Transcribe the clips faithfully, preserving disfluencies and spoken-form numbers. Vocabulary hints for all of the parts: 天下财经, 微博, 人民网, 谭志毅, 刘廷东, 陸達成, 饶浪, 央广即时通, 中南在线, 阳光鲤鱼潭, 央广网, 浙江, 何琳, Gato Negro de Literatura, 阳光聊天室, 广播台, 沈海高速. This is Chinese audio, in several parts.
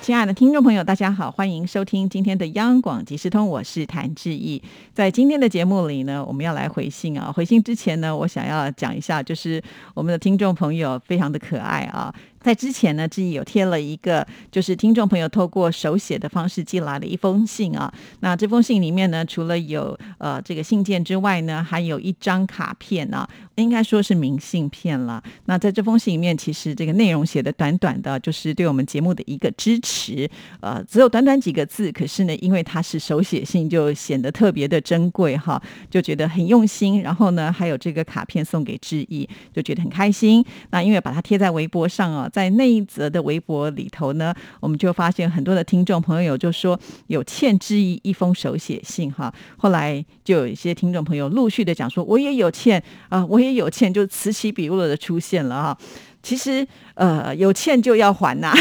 亲爱的听众朋友，大家好，欢迎收听今天的央广即时通，我是谭志毅。在今天的节目里呢，我们要来回信啊。回信之前呢，我想要讲一下，就是我们的听众朋友非常的可爱啊。在之前呢，志毅有贴了一个，就是听众朋友透过手写的方式寄来的一封信啊。那这封信里面呢，除了有呃这个信件之外呢，还有一张卡片啊，应该说是明信片了。那在这封信里面，其实这个内容写的短短的，就是对我们节目的一个支持。呃，只有短短几个字，可是呢，因为它是手写信，就显得特别的珍贵哈，就觉得很用心。然后呢，还有这个卡片送给志毅，就觉得很开心。那因为把它贴在微博上啊。在那一则的微博里头呢，我们就发现很多的听众朋友就说有欠志毅一封手写信哈。后来就有一些听众朋友陆续的讲说，我也有欠啊、呃，我也有欠，就此起彼落的出现了哈。其实呃，有欠就要还呐、啊。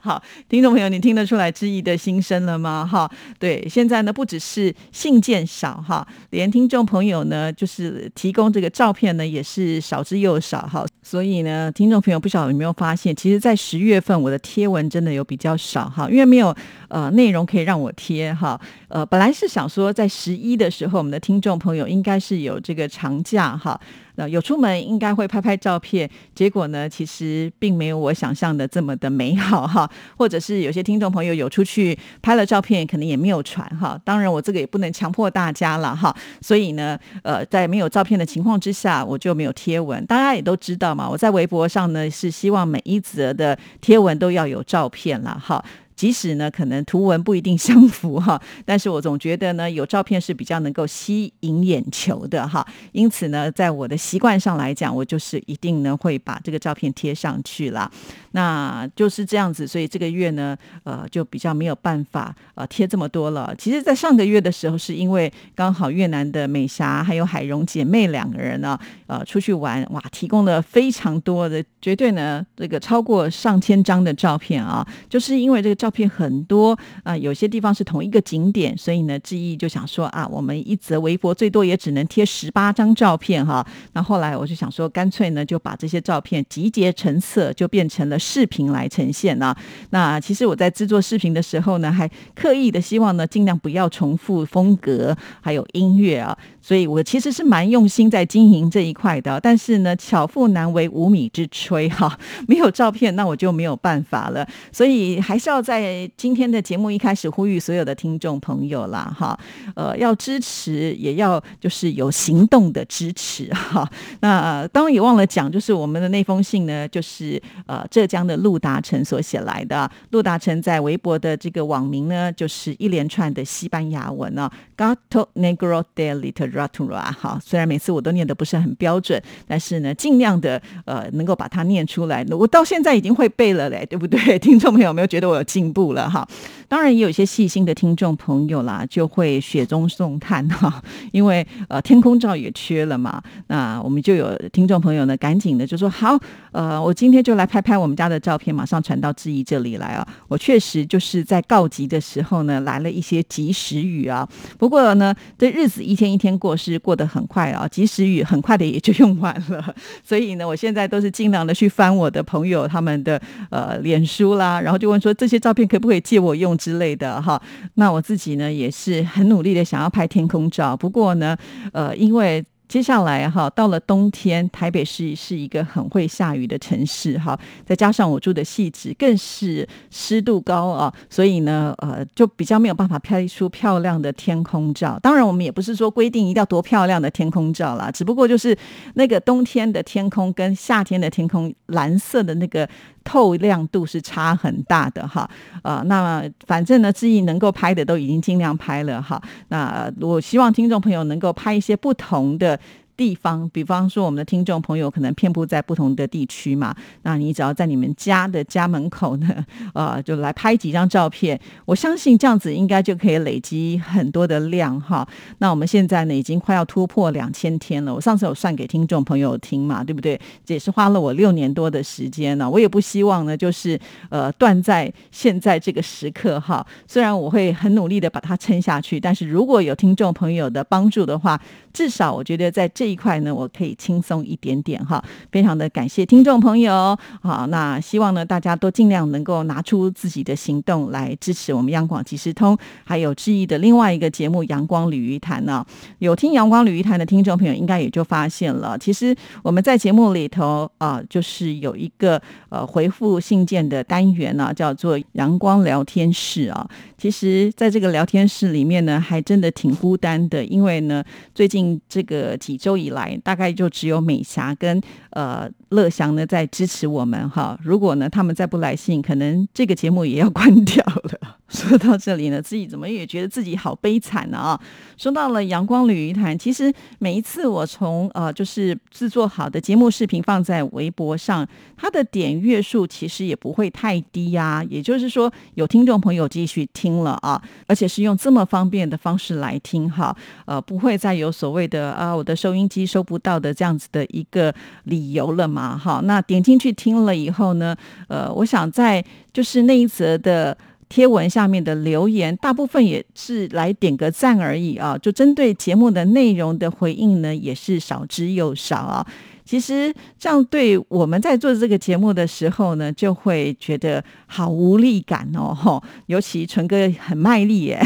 好，听众朋友，你听得出来志毅的心声了吗？哈，对，现在呢不只是信件少哈，连听众朋友呢就是提供这个照片呢也是少之又少哈。所以呢，听众朋友不晓得有没有发现，其实在十月份我的贴文真的有比较少哈，因为没有呃内容可以让我贴哈。呃，本来是想说在十一的时候，我们的听众朋友应该是有这个长假哈。那有出门应该会拍拍照片，结果呢其实并没有我想象的这么的美好哈，或者是有些听众朋友有出去拍了照片可能也没有传哈，当然我这个也不能强迫大家了哈，所以呢呃，在没有照片的情况之下我就没有贴文，大家也都知道嘛，我在微博上呢是希望每一则的贴文都要有照片啦哈，即使呢可能图文不一定相符哈，但是我总觉得呢有照片是比较能够吸引眼球的哈，因此呢在我的习惯上来讲，我就是一定呢会把这个照片贴上去啦，那就是这样子，所以这个月呢呃就比较没有办法呃贴这么多了。其实在上个月的时候，是因为刚好越南的美霞还有海蓉姐妹两个人呢呃出去玩，哇，提供了非常多的，绝对呢这个超过上千张的照片啊，就是因为这个照照片很多啊、呃，有些地方是同一个景点，所以呢，志毅就想说啊，我们一则微博最多也只能贴十八张照片哈。那后来我就想说，干脆呢就把这些照片集结成册，就变成了视频来呈现啊。那其实我在制作视频的时候呢，还刻意的希望呢，尽量不要重复风格还有音乐啊。所以我其实是蛮用心在经营这一块的，但是呢，巧妇难为无米之炊哈，没有照片，那我就没有办法了。所以还是要在。在今天的节目一开始呼吁所有的听众朋友啦哈，呃，要支持也要就是有行动的支持哈。那、呃、当然也忘了讲，就是我们的那封信呢，就是呃浙江的陆达成所写来的、啊。陆达成在微博的这个网名呢，就是一连串的西班牙文啊 ，Gato Negro de Literatura 哈。虽然每次我都念得不是很标准，但是呢，尽量的呃能够把它念出来。我到现在已经会背了嘞，对不对？听众朋友有没有觉得我有进？进步了哈，当然也有一些细心的听众朋友啦，就会雪中送炭哈，因为呃天空罩也缺了嘛，那我们就有听众朋友呢，赶紧的就说好，呃，我今天就来拍拍我们家的照片，马上传到志毅这里来啊。我确实就是在告急的时候呢，来了一些及时雨啊。不过呢，这日子一天一天过，是过得很快啊，及时雨很快的也就用完了，所以呢，我现在都是尽量的去翻我的朋友他们的呃脸书啦，然后就问说这些照片。可不可以借我用之类的哈？那我自己呢也是很努力的想要拍天空照，不过呢，呃，因为。接下来哈，到了冬天，台北市是一个很会下雨的城市哈，再加上我住的汐止更是湿度高啊，所以呢，呃，就比较没有办法拍出漂亮的天空照。当然，我们也不是说规定一定要多漂亮的天空照啦，只不过就是那个冬天的天空跟夏天的天空蓝色的那个透亮度是差很大的哈。呃，那反正呢，志毅能够拍的都已经尽量拍了哈。那我希望听众朋友能够拍一些不同的地方，比方说我们的听众朋友可能遍布在不同的地区嘛，那你只要在你们家的家门口呢，呃，就来拍几张照片，我相信这样子应该就可以累积很多的量哈。那我们现在呢，已经快要突破两千天了，我上次有算给听众朋友听嘛，对不对？这也是花了我六年多的时间呢，我也不希望呢，就是呃断在现在这个时刻哈。虽然我会很努力的把它撑下去，但是如果有听众朋友的帮助的话，至少我觉得在这一块呢，我可以轻松一点点哈，非常的感谢听众朋友。好，那希望呢大家都尽量能够拿出自己的行动来支持我们央广即时通，还有志毅的另外一个节目《阳光鲤鱼潭》呢。有听《阳光鲤鱼潭》的听众朋友，应该也就发现了，其实我们在节目里头啊、呃，就是有一个呃回复信件的单元呢、啊，叫做“阳光聊天室”啊。其实，在这个聊天室里面呢，还真的挺孤单的，因为呢，最近这个几周以来，大概就只有美霞跟呃乐祥呢在支持我们哈。如果呢他们再不来信，可能这个节目也要关掉了。说到这里呢，自己怎么也觉得自己好悲惨啊！说到了阳光鲤鱼潭，其实每一次我从呃就是制作好的节目视频放在微博上，它的点阅数其实也不会太低啊，也就是说有听众朋友继续听了啊，而且是用这么方便的方式来听哈，呃不会再有所谓的啊我的收音机收不到的这样子的一个理由了嘛哈。那点进去听了以后呢，呃我想在就是那一则的贴文下面的留言，大部分也是来点个赞而已啊，就针对节目的内容的回应呢，也是少之又少啊。其实这样对我们在做这个节目的时候呢，就会觉得好无力感哦，尤其纯哥很卖力耶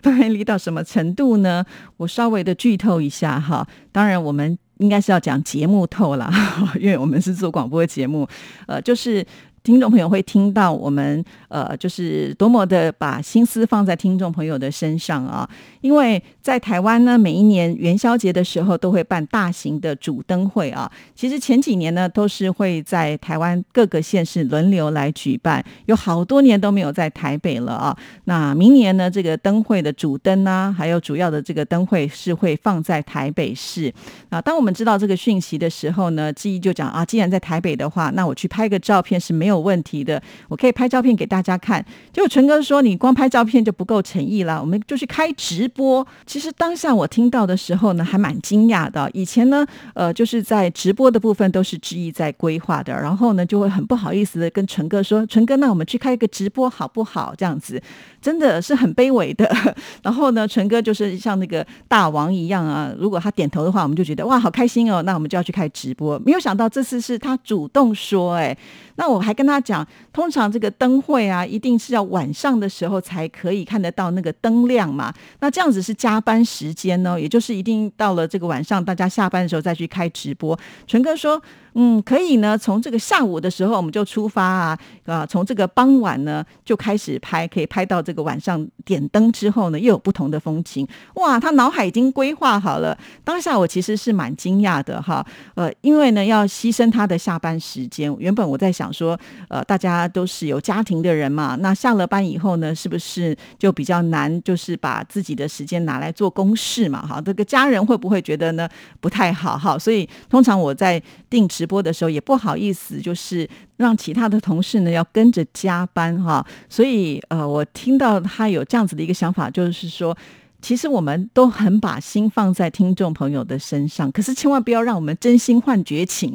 当然力到什么程度呢？我稍微的剧透一下哈，当然我们应该是要讲节目透啦，因为我们是做广播节目，呃，就是听众朋友会听到我们呃，就是多么的把心思放在听众朋友的身上啊！因为在台湾呢，每一年元宵节的时候都会办大型的主灯会啊。其实前几年呢，都是会在台湾各个县市轮流来举办，有好多年都没有在台北了啊。那明年呢，这个灯会的主灯啊，还有主要的这个灯会是会放在台北市啊。当我们知道这个讯息的时候呢，志毅就讲啊，既然在台北的话，那我去拍个照片是没有问题的，我可以拍照片给大家看。结果纯哥说你光拍照片就不够诚意了，我们就去开直播。其实当下我听到的时候呢，还蛮惊讶的。以前呢，呃，就是在直播的部分都是志毅在规划的，然后呢就会很不好意思的跟纯哥说，纯哥，那我们去开一个直播好不好？这样子真的是很卑微的。然后呢，纯哥就是像那个大王一样啊，如果他点头的话，我们就觉得哇好开心哦，那我们就要去开直播。没有想到这次是他主动说，哎、欸，那我还跟。跟他讲，通常这个灯会啊，一定是要晚上的时候才可以看得到那个灯亮嘛。那这样子是加班时间呢、哦，也就是一定到了这个晚上，大家下班的时候再去开直播。纯哥说，嗯，可以呢，从这个下午的时候我们就出发啊，啊，从这个傍晚呢就开始拍，可以拍到这个晚上点灯之后呢，又有不同的风情。哇，他脑海已经规划好了。当下我其实是蛮惊讶的哈，呃，因为呢要牺牲他的下班时间。原本我在想说。呃，大家都是有家庭的人嘛，那下了班以后呢，是不是就比较难，就是把自己的时间拿来做公事嘛？哈，这个家人会不会觉得呢不太好？哈，所以通常我在定直播的时候也不好意思，就是让其他的同事呢要跟着加班哈。所以呃，我听到他有这样子的一个想法，就是说。其实我们都很把心放在听众朋友的身上，可是千万不要让我们真心换绝情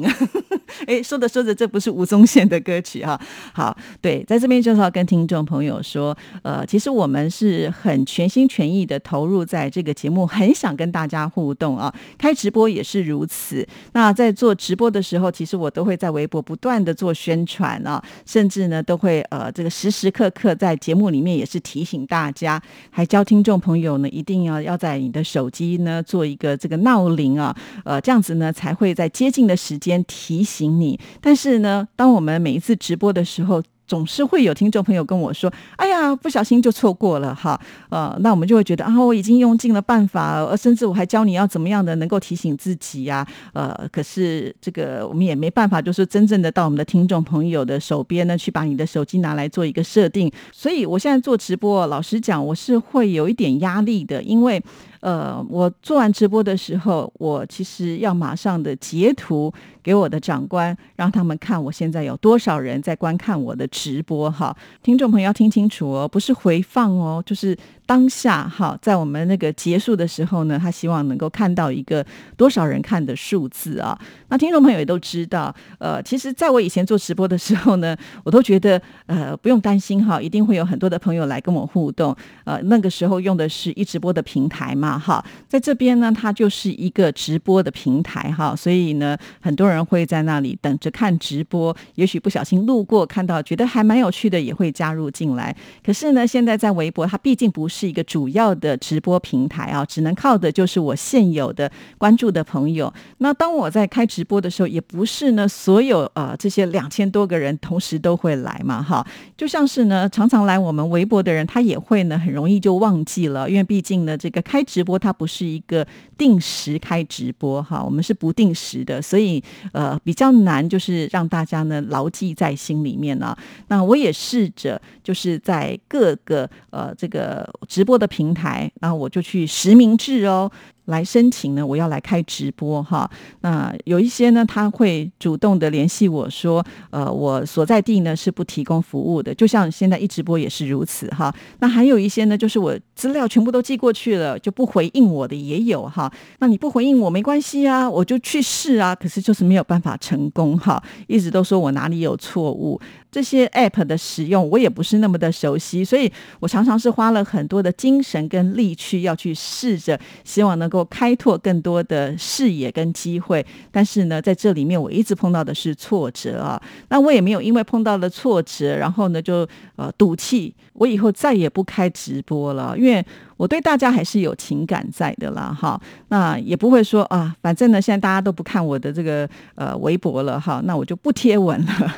诶，说着说着这不是吴宗宪的歌曲哈、啊。好，对，在这边就是要跟听众朋友说，呃，其实我们是很全心全意的投入在这个节目，很想跟大家互动啊，开直播也是如此。那在做直播的时候，其实我都会在微博不断的做宣传啊，甚至呢都会呃这个时时刻刻在节目里面也是提醒大家，还教听众朋友呢一定要要在你的手机呢做一个这个闹铃啊，呃，这样子呢才会在接近的时间提醒你。但是呢，当我们每一次直播的时候，总是会有听众朋友跟我说：“哎呀，不小心就错过了哈。”呃，那我们就会觉得啊，我已经用尽了办法，甚至我还教你要怎么样的能够提醒自己呀、啊。呃，可是这个我们也没办法，就是真正的到我们的听众朋友的手边呢，去把你的手机拿来做一个设定。所以我现在做直播，老实讲，我是会有一点压力的，因为。呃，我做完直播的时候，我其实要马上的截图给我的长官，让他们看我现在有多少人在观看我的直播哈。听众朋友要听清楚哦，不是回放哦，就是当下哈，在我们那个结束的时候呢，他希望能够看到一个多少人看的数字啊。那听众朋友也都知道，呃，其实在我以前做直播的时候呢，我都觉得呃不用担心哈，一定会有很多的朋友来跟我互动。呃，那个时候用的是一直播的平台嘛。好，在这边呢它就是一个直播的平台哈，所以呢很多人会在那里等着看直播，也许不小心路过看到觉得还蛮有趣的也会加入进来。可是呢现在在微博它毕竟不是一个主要的直播平台啊，只能靠的就是我现有的关注的朋友。那当我在开直播的时候也不是呢所有呃这些两千多个人同时都会来嘛哈，就像是呢常常来我们微博的人他也会呢很容易就忘记了，因为毕竟呢这个开直播直播它不是一个定时开直播哈，我们是不定时的，所以呃比较难就是让大家呢牢记在心里面啊。那我也试着就是在各个呃这个直播的平台，然后我就去实名制哦来申请呢我要来开直播哈。那有一些呢他会主动的联系我说呃我所在地呢是不提供服务的，就像现在一直播也是如此哈。那还有一些呢就是我资料全部都寄过去了就不回应我的也有哈。那你不回应我没关系啊，我就去试啊，可是就是没有办法成功哈，一直都说我哪里有错误。这些 app 的使用我也不是那么的熟悉，所以我常常是花了很多的精神跟力气要去试着希望能够开拓更多的视野跟机会，但是呢在这里面我一直碰到的是挫折啊。那我也没有因为碰到了挫折然后呢就呃赌气我以后再也不开直播了，因为我对大家还是有情感在的啦哈。那也不会说啊反正呢现在大家都不看我的这个呃微博了哈，那我就不贴文了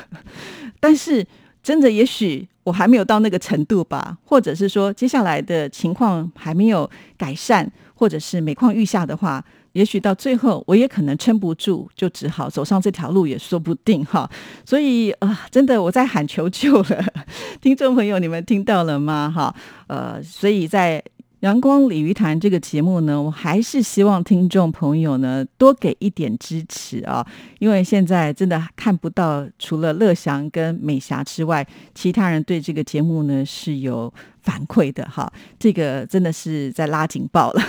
但是真的也许我还没有到那个程度吧，或者是说接下来的情况还没有改善，或者是每况愈下的话，也许到最后我也可能撑不住，就只好走上这条路也说不定哈。所以啊、呃，真的我在喊求救了，听众朋友你们听到了吗哈？呃，所以在阳光鲤鱼潭这个节目呢，我还是希望听众朋友呢多给一点支持啊，因为现在真的看不到除了乐祥跟美霞之外，其他人对这个节目呢是有反馈的哈，这个真的是在拉警报了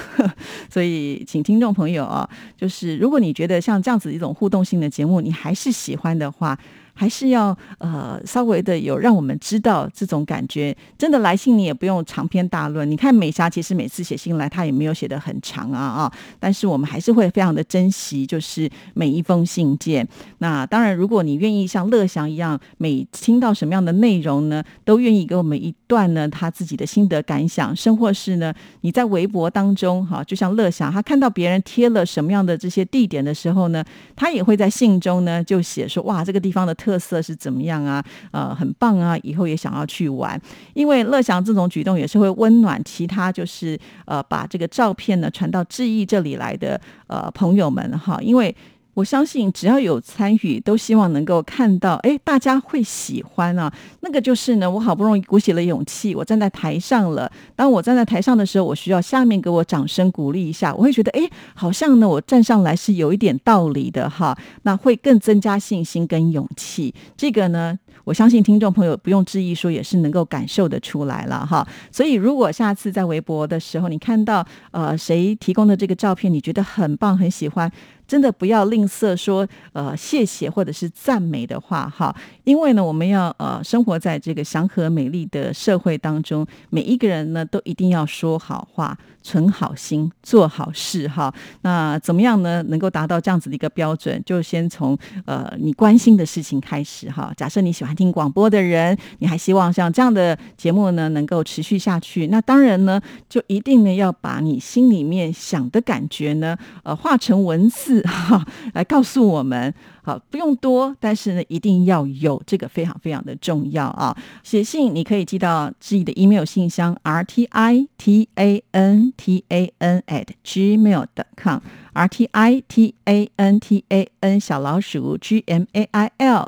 所以请听众朋友啊，就是如果你觉得像这样子一种互动性的节目你还是喜欢的话，还是要呃稍微的有让我们知道这种感觉。真的来信你也不用长篇大论，你看美霞其实每次写信来她也没有写得很长啊啊，但是我们还是会非常的珍惜就是每一封信件。那当然如果你愿意像乐祥一样每听到什么样的内容呢都愿意给我们一段呢他自己的心得感想，甚或是呢你在微博当中哈、啊，就像乐祥他看到别人贴了什么样的这些地点的时候呢他也会在信中呢就写说哇这个地方的特特色是怎么样啊？呃，很棒啊！以后也想要去玩，因为乐祥这种举动也是会温暖其他，就是呃，把这个照片呢传到致意这里来的呃朋友们哈。因为我相信，只要有参与，都希望能够看到，哎，大家会喜欢啊。那个就是呢，我好不容易鼓起了勇气，我站在台上了。当我站在台上的时候，我需要下面给我掌声鼓励一下，我会觉得，哎，好像呢，我站上来是有一点道理的哈。那会更增加信心跟勇气。这个呢，我相信听众朋友不用质疑说也是能够感受得出来了哈。所以如果下次在微博的时候你看到呃谁提供的这个照片你觉得很棒很喜欢，真的不要吝啬说呃谢谢或者是赞美的话哈。因为呢我们要呃生活在这个祥和美丽的社会当中，每一个人呢都一定要说好话存好心做好事哈。那怎么样呢能够达到这样子的一个标准，就先从呃你关心的事情开始哈。假设你喜欢听广播的人，你还希望像这样的节目呢能够持续下去，那当然呢就一定呢要把你心里面想的感觉呢呃化成文字哈、啊、来告诉我们。好，不用多，但是呢一定要有，这个非常非常的重要啊。写信你可以寄到致意的 email 信箱 r t i t a n r t i t a n at gmail dot com r t i t a n t a n 小老鼠 gmail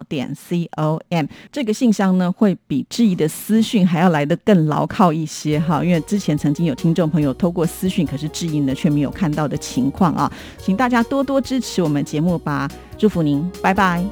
点 com。 这个信箱呢会比质疑的私讯还要来得更牢靠一些哈，因为之前曾经有听众朋友透过私讯可是质疑呢却没有看到的情况啊，请大家多多支持我们节目吧，祝福您，拜拜。